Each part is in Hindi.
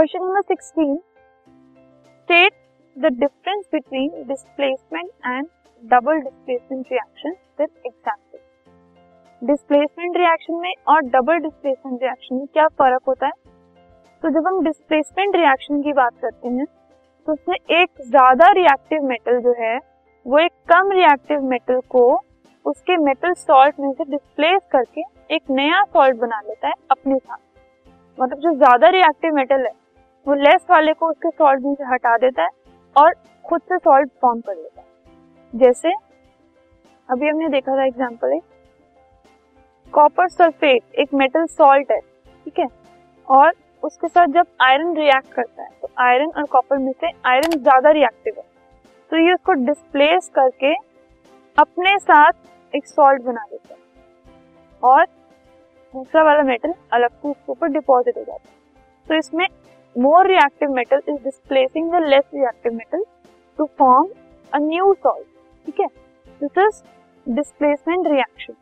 Question number 16, state the difference between displacement and double displacement reaction with example. Displacement reaction में और डबल डिस्प्लेसमेंट रिएक्शन में क्या फर्क होता है? तो जब हम डिस्प्लेसमेंट रिएक्शन की बात करते हैं तो उसमें एक ज्यादा रिएक्टिव मेटल जो है वो एक कम रिएक्टिव मेटल को उसके मेटल सॉल्ट में से डिस्प्लेस करके एक नया सॉल्ट बना लेता है अपने साथ। मतलब जो ज्यादा रिएक्टिव मेटल है वो लेस वाले को उसके सॉल्ट में से हटा देता है और खुद से सॉल्ट फॉर्म कर लेता है। जैसे अभी हमने देखा था एग्जांपल है, कॉपर सल्फेट एक मेटल सॉल्ट है, ठीक है, और उसके साथ जब आयरन रिएक्ट करता है तो आयरन और कॉपर में से आयरन ज्यादा रिएक्टिव है तो ये उसको डिस्प्लेस करके अपने साथ एक सॉल्ट बना देता है और दूसरा वाला मेटल अलग से उसके ऊपर डिपॉजिट हो जाता है। तो इसमें more reactive metal is displacing the less reactive metal to form a new salt, ठीक है, this is displacement reaction.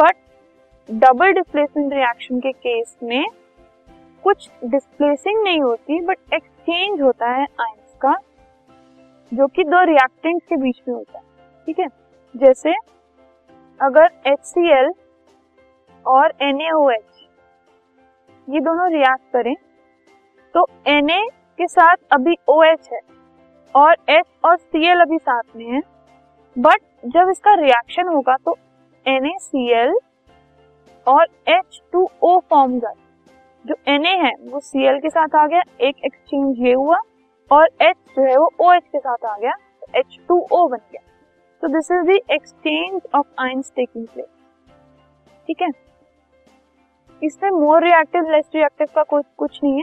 But double displacement reaction के केस में कुछ डिस्प्लेसिंग नहीं होती बट एक्सचेंज होता है आयंस का जो कि दो रिएक्टेंट्स के बीच में होता है, ठीक है। जैसे अगर HCl और NaOH ये दोनों रिएक्ट करें तो Na के साथ अभी OH है और H और Cl अभी साथ में है, बट जब इसका रिएक्शन होगा तो NaCl और H2O फॉर्म होगा। जो Na है वो Cl के साथ आ गया, एक एक्सचेंज ये हुआ, और H जो है वो OH के साथ आ गया तो H2O बन गया। तो this is the exchange of ions taking place, ठीक है। इसमें मोर रिएक्टिव लेस रिएक्टिव का कुछ नहीं है,